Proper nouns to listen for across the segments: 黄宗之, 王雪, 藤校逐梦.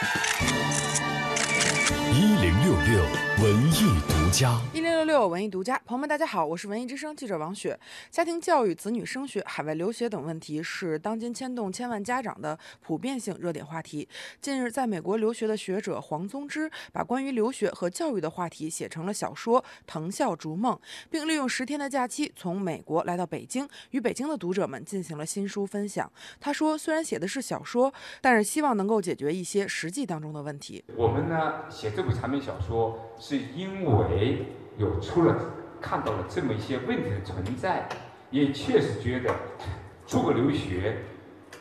1066文艺独家，1066文艺独家，朋友们，大家好，我是文艺之声记者王雪。家庭教育、子女升学、海外留学等问题是当今牵动千万家长的普遍性热点话题。近日，在美国留学的学者黄宗之把关于留学和教育的话题写成了小说《藤校逐梦》，并利用10天的假期从美国来到北京，与北京的读者们进行了新书分享。他说，虽然写的是小说，但是希望能够解决一些实际当中的问题。我们呢，写这部长篇小说。是因为看到了这么一些问题的存在，也确实觉得出国留学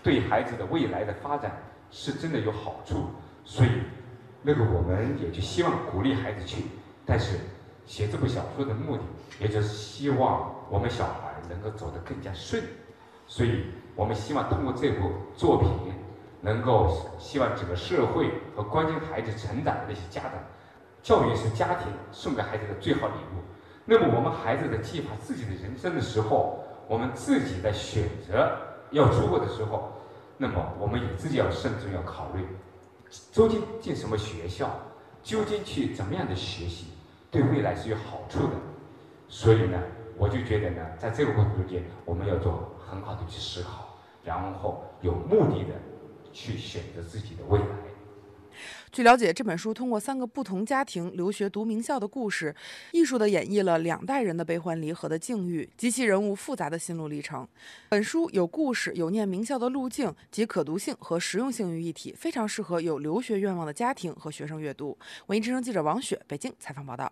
对孩子的未来的发展是真的有好处，所以我们也就希望鼓励孩子去。但是写这部小说的目的，也就是希望我们小孩能够走得更加顺，所以我们希望通过这部作品，能够希望整个社会和关心孩子成长的那些家长。教育是家庭送给孩子的最好礼物。那么，我们孩子在计划自己的人生的时候，我们自己在选择要出国的时候，那么我们也自己要慎重要考虑，究竟进什么学校，究竟去怎么样的学习，对未来是有好处的。所以呢，我就觉得呢，在这个过程中间，我们要做很好的去思考，然后有目的的去选择自己的未来。据了解，这本书通过3个不同家庭留学读名校的故事，艺术地演绎了2代人的悲欢离合的境遇及其人物复杂的心路历程。本书有故事，有念名校的路径及可读性和实用性于一体，非常适合有留学愿望的家庭和学生阅读。文艺之声记者王雪，北京采访报道。